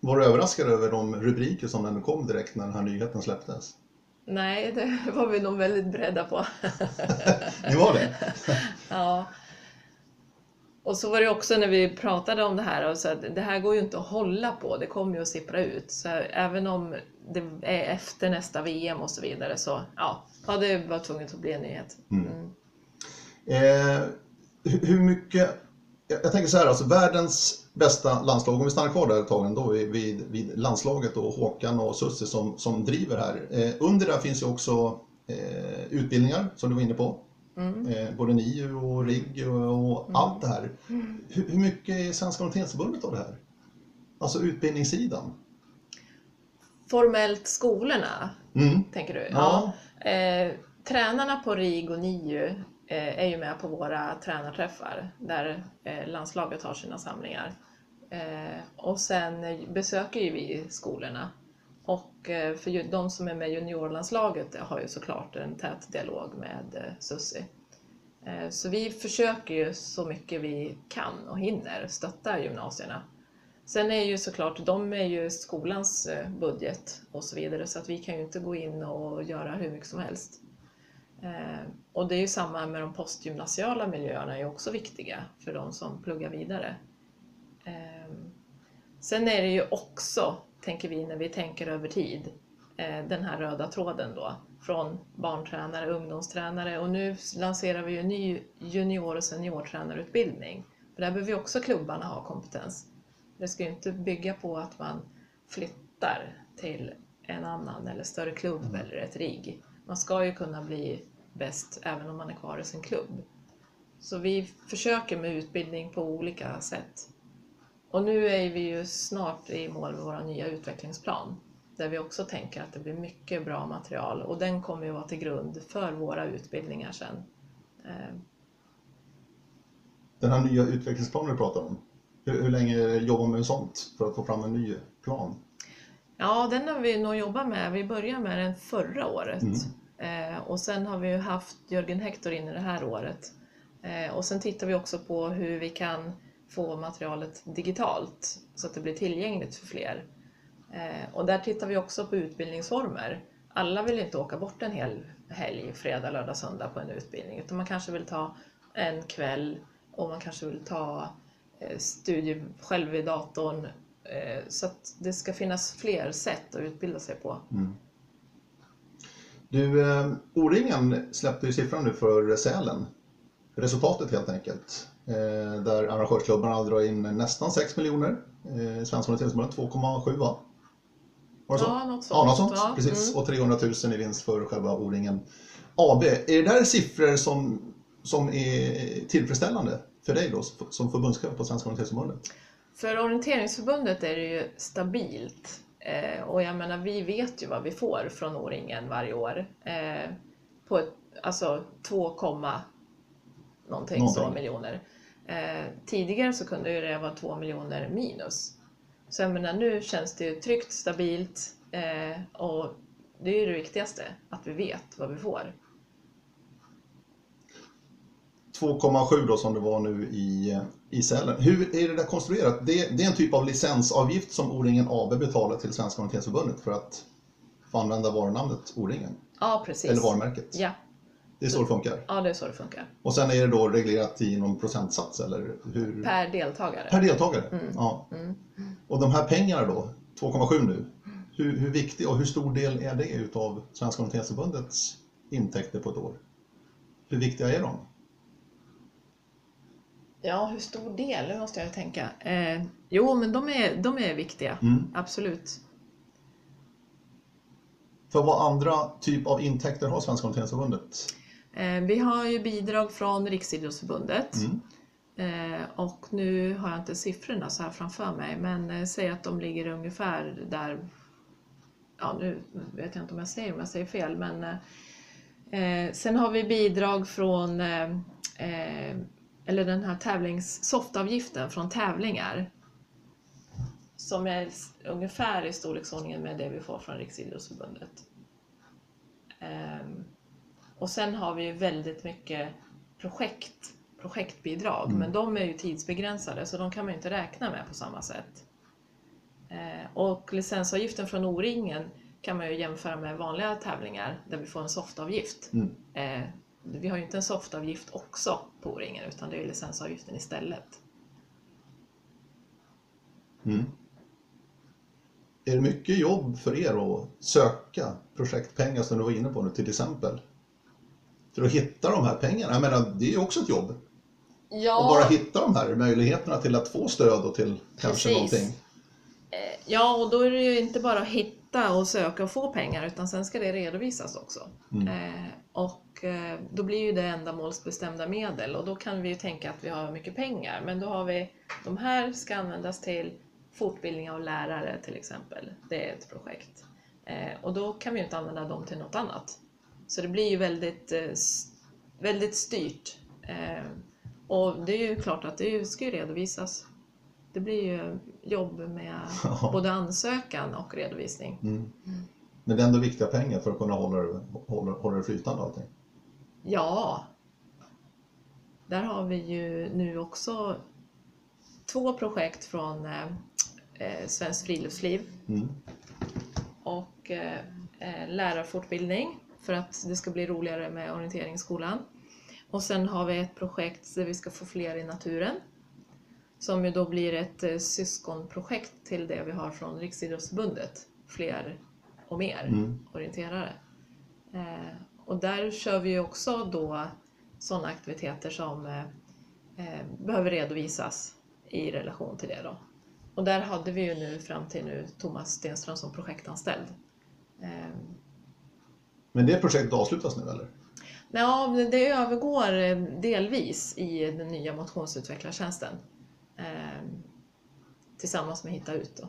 Var du överraskad över de rubriker som den kom direkt när den här nyheten släpptes? Nej, det var vi nog väldigt beredda på. Ni var det? Ja. Och så var det också när vi pratade om det här. Och så att det här går ju inte att hålla på. Det kommer ju att sippra ut. Så även om det är efter nästa V M och så vidare. Så ja, ja det var tvunget att bli en nyhet. Mm. Mm. Eh, hur mycket... Jag tänker så här, alltså världens bästa landslag, om vi stannar kvar där ett tag ändå vid, vid landslaget och Håkan och Susse som, som driver här. Eh, under där finns ju också eh, utbildningar som du var inne på. Mm. Eh, både N I U och R I G och, och mm. allt det här. Mm. Hur, hur mycket är Svenska orienteringsförbundet av det här? Alltså utbildningssidan. Formellt skolorna, mm. tänker du? Ja. Ja. Eh, tränarna på R I G och N I U är ju med på våra tränarträffar där landslaget har sina samlingar. Och sen besöker ju vi skolorna. Och för de som är med juniorlandslaget har ju såklart en tät dialog med Susi. Så vi försöker ju så mycket vi kan och hinner stötta gymnasierna. Sen är ju såklart, de är ju skolans budget och så vidare, så att vi kan ju inte gå in och göra hur mycket som helst. Eh, och det är ju samma med de postgymnasiala miljöerna, är också viktiga för de som pluggar vidare. Eh, sen är det ju också, tänker vi när vi tänker över tid, eh, den här röda tråden då. Från barntränare, ungdomstränare, och nu lanserar vi ju en ny junior- och seniortränarutbildning. För där behöver ju också klubbarna ha kompetens. Det ska ju inte bygga på att man flyttar till en annan eller större klubb eller ett RIG. Man ska ju kunna bli bäst även om man är kvar i sin klubb. Så vi försöker med utbildning på olika sätt. Och nu är vi ju snart i mål med vår nya utvecklingsplan. Där vi också tänker att det blir mycket bra material. Och den kommer ju vara till grund för våra utbildningar sen. Den här nya utvecklingsplanen vi pratar om. Hur, hur länge jobbar man med sånt för att få fram en ny plan? Ja, den har vi nog jobbat med. Vi började med den förra året. Mm. Eh, och sen har vi haft Jörgen Hector in i det här året. Eh, och sen tittar vi också på hur vi kan få materialet digitalt så att det blir tillgängligt för fler. Eh, och där tittar vi också på utbildningsformer. Alla vill inte åka bort en hel helg, fredag, lördag, söndag på en utbildning. Utan man kanske vill ta en kväll och man kanske vill ta eh, studier själv i datorn. Så att det ska finnas fler sätt att utbilda sig på. Mm. Du, O-ringen släppte ju siffran nu för Sälen. Resultatet helt enkelt. Där arrangörsklubbarna drar in nästan sex miljoner. Svenska orienteringsförbundet två komma sju va? Var det så? Ja, något sånt. Ja, något sånt. Ja. Precis. Mm. Och trehundratusen i vinst för själva O-ringen A B. Är det där siffror som, som är tillfredsställande för dig då som förbundschef på Svenska orienteringsförbundet? För orienteringsförbundet är det ju stabilt eh, och jag menar vi vet ju vad vi får från O-ringen varje år eh, på ett, alltså två komma någonting så miljoner. Eh, tidigare så kunde ju det vara två miljoner minus. Så jag menar nu känns det ju tryggt, stabilt eh, och det är ju det viktigaste att vi vet vad vi får. två komma sju då som det var nu i, i Sälen. Hur är det där konstruerat? Det, det är en typ av licensavgift som O-ringen A B betalar till Svenska orienteringsförbundet för att få använda varunamnet O-ringen. Ja, precis. Eller varumärket. Ja. Det är så det funkar? Ja, det är så det funkar. Och sen är det då reglerat i någon procentsats? Eller hur? Per deltagare. Per deltagare, mm. ja. Mm. Och de här pengarna då, två komma sju nu, hur, hur viktig och hur stor del är det utav Svenska orienteringsförbundets intäkter på ett år? Hur viktiga är de? Ja, hur stor del? Det måste jag tänka. Eh, jo, men de är, de är viktiga. Mm. Absolut. För vad andra typ av intäkter har Svenska orienteringsförbundet? Vi har ju bidrag från Riksidrottsförbundet. Mm. Och nu har jag inte siffrorna så här framför mig, men säg att de ligger ungefär där, ja nu vet jag inte om jag säger, om jag säger fel, men eh, sen har vi bidrag från, eh, eller den här tävlingssoftavgiften från tävlingar, som är ungefär i storleksordningen med det vi får från Riksidrottsförbundet. Eh, och sen har vi väldigt mycket projekt. projektbidrag, mm. men de är ju tidsbegränsade så de kan man ju inte räkna med på samma sätt. Eh, och licensavgiften från O-ringen kan man ju jämföra med vanliga tävlingar där vi får en softavgift. Mm. Eh, vi har ju inte en softavgift också på O-ringen, utan det är ju licensavgiften istället. Mm. Är det mycket jobb för er att söka projektpengar som du var inne på nu till exempel? För att hitta de här pengarna, jag menar, det är ju också ett jobb. Ja. Och bara hitta de här möjligheterna till att få stöd och till kanske Precis. någonting. Ja, och då är det ju inte bara att hitta och söka och få pengar, utan sen ska det redovisas också. Mm. Eh, och då blir ju det ändamålsbestämda medel, och då kan vi ju tänka att vi har mycket pengar. Men då har vi, de här ska användas till fortbildning av lärare till exempel. Det är ett projekt. Eh, och då kan vi ju inte använda dem till något annat. Så det blir ju väldigt, väldigt styrt. Och det är ju klart att det ska ju redovisas. Det blir ju jobb med både ansökan och redovisning. Mm. Mm. Men det är ändå viktiga pengar för att kunna hålla, hålla, hålla det flytande allting. Ja. Där har vi ju nu också två projekt från eh, Svenskt Friluftsliv. Mm. Och eh, lärarfortbildning. För att det ska bli roligare med orienteringsskolan. Och sen har vi ett projekt där vi ska få fler i naturen. Som ju då blir ett syskonprojekt till det vi har från Riksidrottsförbundet. Fler och mer mm. orienterare. Eh, och där kör vi ju också då sådana aktiviteter som eh, behöver redovisas i relation till det då. Och där hade vi ju nu fram till nu Thomas Stenström som projektanställd. Eh, Men det projektet avslutas nu eller? Nej, det övergår delvis i den nya motionsutvecklartjänsten. Eh, tillsammans med Hitta ut då.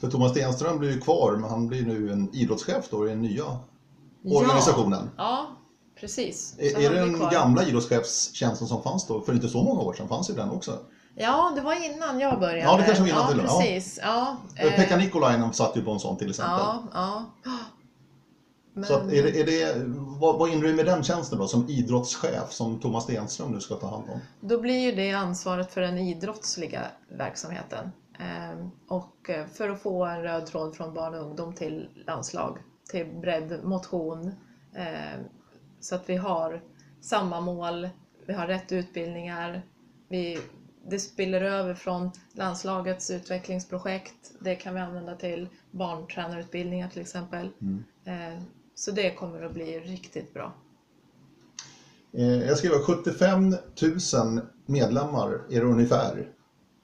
För Thomas Stenström blir ju kvar, men han blir nu en idrottschef då i den nya ja. organisationen. Ja, precis. Så är är det den gamla idrottschefstjänsten som fanns då? För inte så många år sedan fanns ju den också. Ja, det var innan jag började. Ja, det kanske var innan ja, till precis. Ja. Ja. Pekka Nikolajna satt ju på en sån till exempel. Ja, ja. Men... Så att är det, är det, vad, vad inrymmer den tjänsten då som idrottschef som Thomas Stenström nu ska ta hand om? Då blir ju det ansvaret för den idrottsliga verksamheten. Och för att få en röd tråd från barn och ungdom till landslag, till bredd, motion. Så att vi har samma mål, vi har rätt utbildningar. Vi, det spiller över från landslagets utvecklingsprojekt. Det kan vi använda till barntränarutbildningar till exempel. Mm. Så det kommer att bli riktigt bra. Jag skriver sjuttiofem tusen medlemmar är det ungefär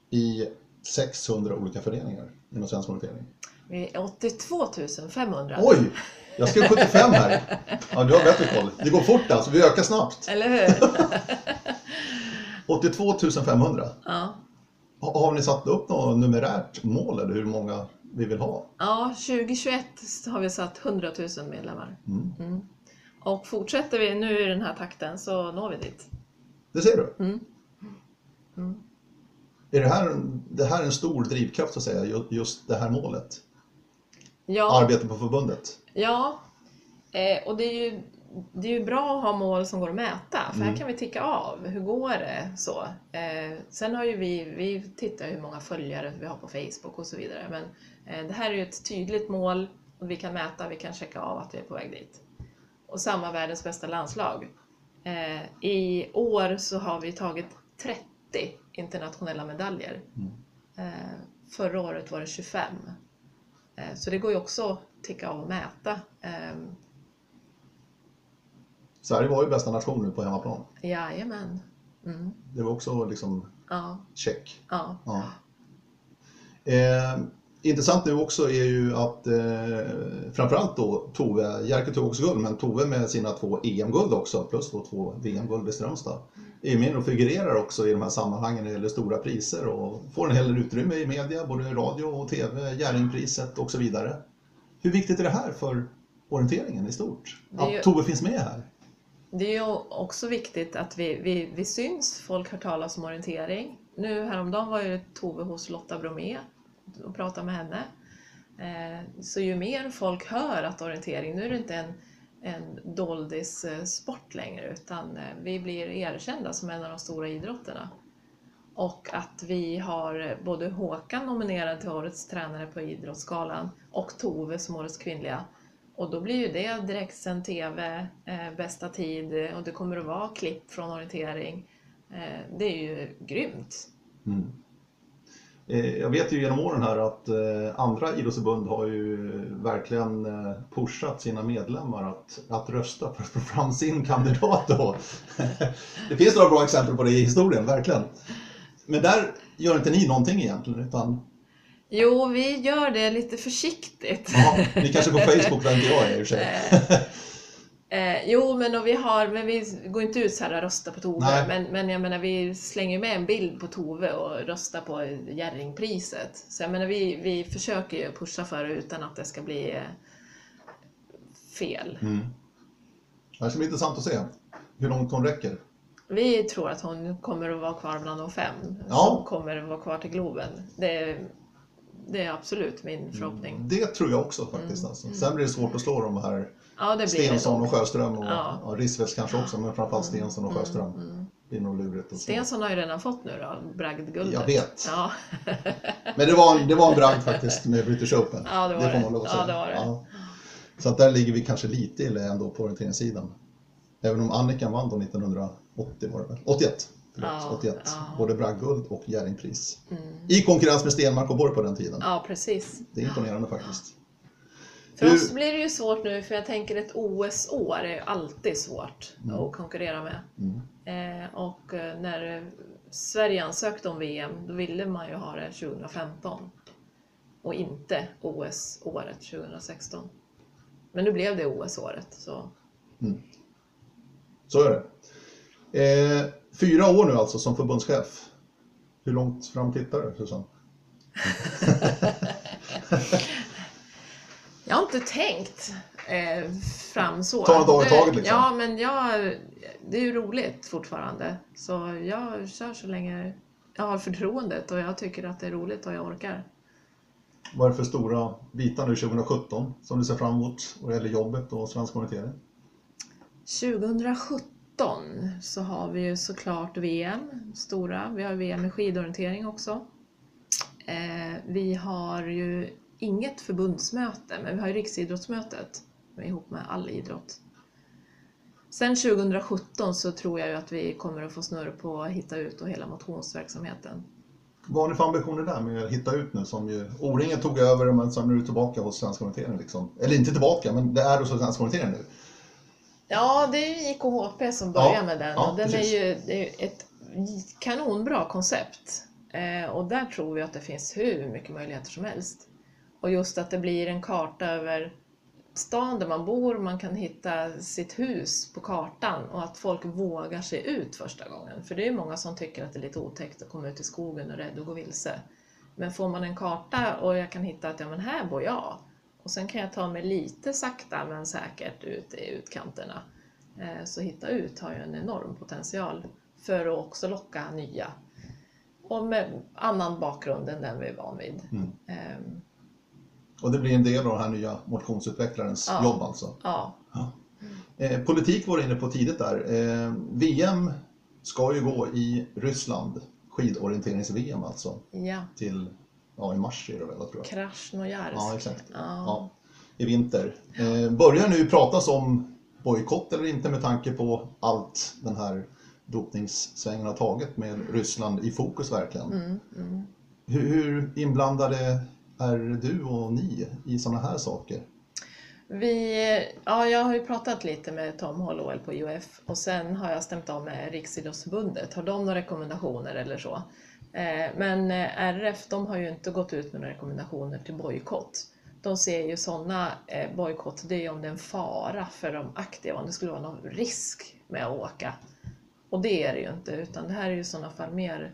i sexhundra olika föreningar inom svensk orientering. Vi är åttiotvå tusen femhundra. Oj, jag skrev sjuttiofem här. Ja, du har bättre koll. Det går fort alltså, vi ökar snabbt. Eller hur? åttiotvå tusen femhundra. Ja. Har ni satt upp något numerärt mål eller hur många vi vill ha? Ja, tjugohundratjugoett har vi satt hundra tusen medlemmar. Mm. Mm. Och fortsätter vi nu i den här takten så når vi dit. Det ser du? Mm. Mm. Är det här, det här är en stor drivkraft så att säga, just det här målet? Ja. Arbete på förbundet? Ja, eh, och det är ju... Det är ju bra att ha mål som går att mäta, för här kan vi ticka av. Hur går det? Så. Eh, sen har ju vi, vi tittar hur många följare vi har på Facebook och så vidare. Men eh, det här är ju ett tydligt mål och vi kan mäta, vi kan checka av att vi är på väg dit. Och samma världens bästa landslag. Eh, I år så har vi tagit trettio internationella medaljer. Eh, förra året var det tjugofem. Eh, så det går ju också att ticka av och mäta. Eh, Sverige var ju bästa nation nu på hemmaplan. Jajamän. Mm. Det var också liksom check. Ja. Ja. Ja. Eh, intressant nu också är ju att eh, framförallt då Tove, Jerker tog också guld, men Tove med sina två E M-guld också, plus då två V M-guld i Strömstad, är med och figurerar också i de här sammanhangen eller stora priser och får en hel del utrymme i media, både radio och tv, Gärningpriset och så vidare. Hur viktigt är det här för orienteringen i stort? Att ju... Tove finns med här. Det är ju också viktigt att vi, vi, vi syns, folk hör talas om orientering. Nu häromdagen var ju Tove hos Lotta Bromé och pratade med henne. Så ju mer folk hör att orientering, nu är det inte en, en doldis sport längre, utan vi blir erkända som en av de stora idrotterna. Och att vi har både Håkan nominerad till årets tränare på idrottsskalan och Tove som årets kvinnliga. Och då blir ju det direkt sen tv, eh, bästa tid, och det kommer att vara klipp från orientering. Eh, det är ju grymt. Mm. Eh, jag vet ju genom åren här att eh, andra idrottsförbund har ju verkligen eh, pushat sina medlemmar att, att rösta för att få fram sin kandidat då. Det finns några bra exempel på det i historien, verkligen. Men där gör inte ni någonting egentligen, utan... Jo, vi gör det lite försiktigt. Ja, ni kanske på Facebook där inte jag är i och för sig. eh, jo, men, och vi har, men vi går inte ut så här och röstar på Tove. Men, men jag menar, vi slänger med en bild på Tove och röstar på Gärningpriset. Så jag menar, vi, vi försöker ju pusha för det utan att det ska bli eh, fel. Mm. Det ska bli intressant att se hur långt hon räcker. Vi tror att hon kommer att vara kvar bland de fem. Ja. Som kommer att vara kvar till Globen. Det är... Det är absolut min förhoppning. Det tror jag också faktiskt. Mm. Alltså. Sen blir det svårt att slå de här, ja, Stensson och Sjöström och, ja. och Rissvets kanske också, men framförallt Stensson och Sjöström. Mm. Mm. Det är nog lurigt att se. Stensson har ju redan fått nu då, bragdguldet. Jag vet. Ja. Men det var, det var en bragd faktiskt med British Open. Ja, det var det. Det får man lov att säga. Ja, det var det. Ja. Så att där ligger vi kanske lite illa ändå på orienteringssidan. Även om Annika vann då nittonhundraåttio var det väl? åttioett. Ja, ja. Både bragguld och Gärningpris. Mm. I konkurrens med Stenmark och Borg på den tiden. Ja, precis. Det är imponerande faktiskt. För Hur... oss blir det ju svårt nu, för jag tänker ett O S-år är ju alltid svårt mm. att konkurrera med. Mm. Eh, och när Sverige ansökte om V M, då ville man ju ha det tjugofemton och inte O S-året tjugosexton. Men nu blev det O S-året. Så, mm. så är det. Eh... Fyra år nu alltså som förbundschef. Hur långt fram tittar du, Susanne? Jag har inte tänkt eh, fram så. Ta en dag i taget liksom. Ja, men jag, det är ju roligt fortfarande. Så jag kör så länge jag har förtroendet och jag tycker att det är roligt och jag orkar. Vad är det för stora bitar nu tjugosjutton som du ser fram emot vad gäller jobbet och svensk orientering? tjugosjutton. Så har vi ju såklart V M, stora. Vi har V M i skidorientering också. Eh, vi har ju inget förbundsmöte, men vi har ju Riksidrottsmötet ihop med all idrott. Sen tjugosjutton så tror jag ju att vi kommer att få snurr på Hitta ut och hela motionsverksamheten. Vad har ni för ambitioner där med att hitta ut nu, som ju O-ringen tog över, men som nu är tillbaka hos svensk orientering liksom? Eller inte tillbaka, men det är hos svensk orientering nu. Ja, det är ju I K H P som börjar ja, med den. Ja, den är ju, det är ju ett kanonbra koncept. Eh, och där tror vi att det finns hur mycket möjligheter som helst. Och just att det blir en karta över stan där man bor. Man kan hitta sitt hus på kartan och att folk vågar sig ut första gången. För det är ju många som tycker att det är lite otäckt att komma ut i skogen och rädd och gå vilse. Men får man en karta och jag kan hitta att ja, men här bor jag. Och sen kan jag ta mig lite sakta men säkert ut i utkanterna. Så hitta ut har ju en enorm potential för att också locka nya. Och med annan bakgrund än den vi är van vid. Mm. Um. Och det blir en del av den här nya motionsutvecklarens ja. jobb alltså? Ja. ja. Eh, politik var inne på tidigt där. Eh, V M ska ju gå i Ryssland, skidorienterings-V M alltså. Ja. Till... Ja, i mars är det väl, jag tror jag. Krasnojarsk. Ja, exakt. Ja. Ja, i vinter. Eh, börjar nu pratas om bojkott eller inte med tanke på allt den här dopningssvängen har tagit med Ryssland i fokus verkligen. Mm, mm. Hur, hur inblandade är du och ni i sådana här saker? Vi, ja, jag har ju pratat lite med Tom Hollowell på U F och sen har jag stämt av med Riksidrottsförbundet. Har de några rekommendationer eller så? Men R F, de har ju inte gått ut med några rekommendationer till bojkott. De ser ju sådana bojkott, det är om det är en fara för de aktiva, om det skulle vara någon risk med att åka. Och det är det ju inte, utan det här är ju sådana fall mer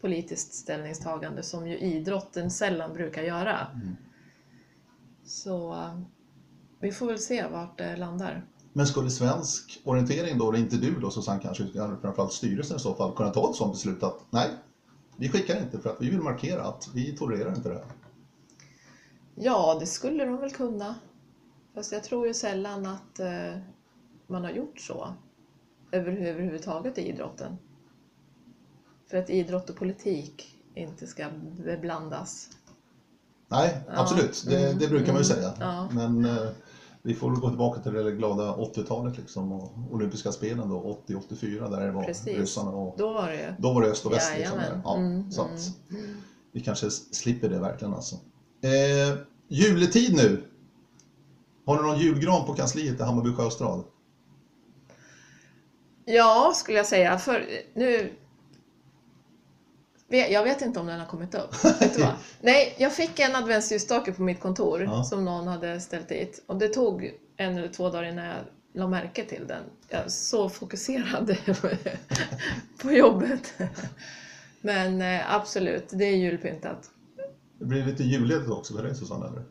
politiskt ställningstagande som ju idrotten sällan brukar göra. Mm. Så vi får väl se vart det landar. Men skulle svensk orientering då, eller inte du då Susanne kanske, framförallt styrelsen i så fall, kunna ta ett sådant beslut att nej, vi skickar inte för att vi vill markera att vi tolererar inte det här? Ja, det skulle de väl kunna. Fast jag tror ju sällan att eh, man har gjort så över, överhuvudtaget i idrotten. För att idrott och politik inte ska blandas. Nej, ja. Absolut. Det, mm. det brukar man ju mm. säga. Ja. Men eh, vi får gå tillbaka till det glada åttiotalet liksom, och olympiska spelen då, åttio åttiofyra, där det var precis. Ryssarna och då var det, då var det öst och väst. Liksom, ja, mm. Så att mm. vi kanske slipper det verkligen alltså. Eh, juletid nu. Har du någon julgran på kansliet i Hammarby Sjöstrad? Ja, skulle jag säga. För nu... Jag vet inte om den har kommit upp. Vet du vad? Nej, jag fick en adventsljusstake på mitt kontor ja. Som någon hade ställt dit. Och det tog en eller två dagar innan jag la märke till den. Jag är så fokuserad på jobbet. Men eh, absolut, det är julpyntat. Det blir lite julledigt också för dig Susanne, eller?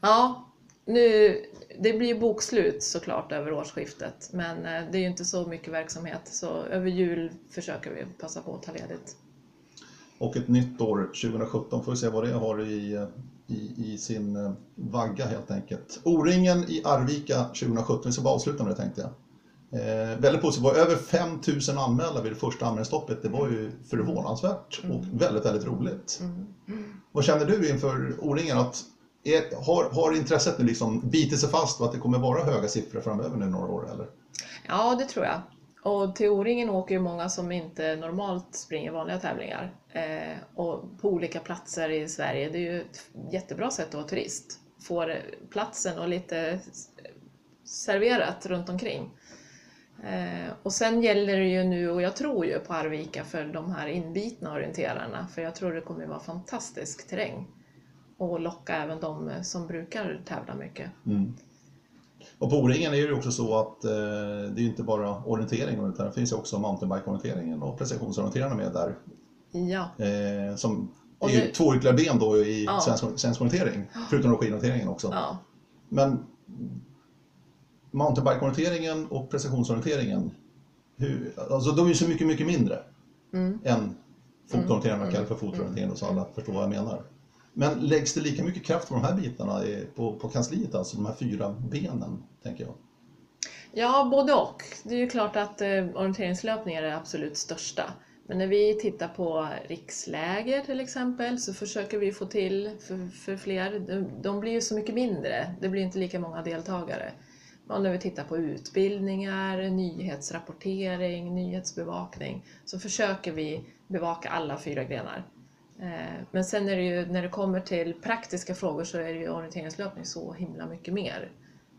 Ja, nu, det blir bokslut såklart över årsskiftet. Men det är ju inte så mycket verksamhet, så över jul försöker vi passa på att ta ledigt. Och ett nytt år, tjugosjutton, får vi se vad det har i, i, i sin vagga helt enkelt. O-ringen i Arvika tjugosjutton, vi ska bara avsluta nu tänkte jag. Eh, väldigt positivt, det var över fem tusen anmälda vid det första anmälningsstoppet. Det var ju förvånansvärt mm. och väldigt, väldigt roligt. Mm. Vad känner du inför O-ringen? Att är, har, har intresset nu liksom bitit sig fast och att det kommer vara höga siffror framöver nu några år eller? Ja, det tror jag. Och till O-ringen åker ju många som inte normalt springer vanliga tävlingar. Eh, och på olika platser i Sverige. Det är ju ett jättebra sätt att vara turist. Får platsen och lite serverat runt omkring. Eh, och sen gäller det ju nu, och jag tror ju på Arvika för de här inbitna orienterarna. För jag tror det kommer vara fantastisk terräng. Och locka även de som brukar tävla mycket. Mm. Och på O-ringen är det ju också så att eh, det är inte bara orienteringen utan det finns ju också mountainbike-orienteringen och precisionsorienterarna med där. Ja. Eh, som och är nu... två ytliga ben då i ja. svensk, svensk orientering, förutom skidorienteringen också. Ja. Men mountainbike-orienteringen och precisionsorienteringen, hur, alltså de är ju så mycket, mycket mindre mm. än fotorienteringen, mm. man kallar för fotorienteringen och så alla förstår vad jag menar. Men läggs det lika mycket kraft på de här bitarna på, på kansliet, alltså de här fyra benen, tänker jag? Ja, både och. Det är ju klart att eh, orienteringslöpningar är det absolut största. Men när vi tittar på riksläger till exempel så försöker vi få till för, för fler. De, de blir ju så mycket mindre, det blir inte lika många deltagare. Men när vi tittar på utbildningar, nyhetsrapportering, nyhetsbevakning så försöker vi bevaka alla fyra grenar. Men sen är det ju, när det kommer till praktiska frågor så är det ju orienteringslöpning så himla mycket mer.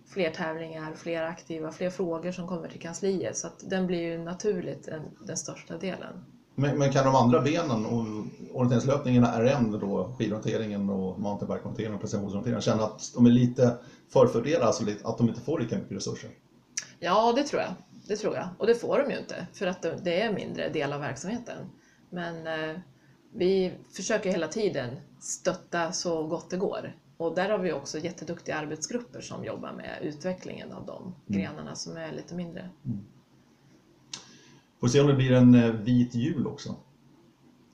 Fler tävlingar, fler aktiva, fler frågor som kommer till kansliet. Så att den blir ju naturligt den, den största delen. Men, men kan de andra benen, och orienteringslöpningarna R M då, skidorienteringen och mountainbike-orienteringen och precisionsorienteringen, känna att de är lite förfördelade, alltså att de inte får lika mycket resurser? Ja, det tror jag. Det tror jag. Och det får de ju inte, för att det är en mindre del av verksamheten. Men... vi försöker hela tiden stötta så gott det går. Och där har vi också jätteduktiga arbetsgrupper som jobbar med utvecklingen av de mm. grenarna som är lite mindre. Mm. Får se om det blir en vit jul också.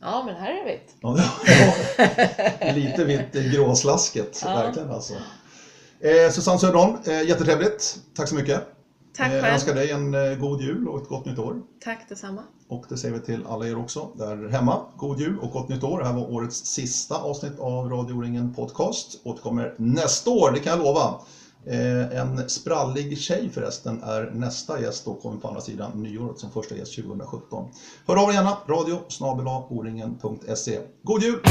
Ja, men här är det vitt. Ja, ja. Lite vitt gråslasket, ja. Verkligen alltså. Eh, Susanne Söderholm, eh, jättetrevligt. Tack så mycket. Tack själv. Jag önskar dig en god jul och ett gott nytt år. Tack detsamma. Och det säger vi till alla er också där hemma. God jul och gott nytt år. Det här var årets sista avsnitt av Radio O-ringen podcast. Återkommer nästa år, det kan jag lova. En sprallig tjej förresten är nästa gäst och kommer på andra sidan nyåret som första gäst tjugosjutton. Hör av er gärna, radio snabel-a o ringen punkt se. God jul!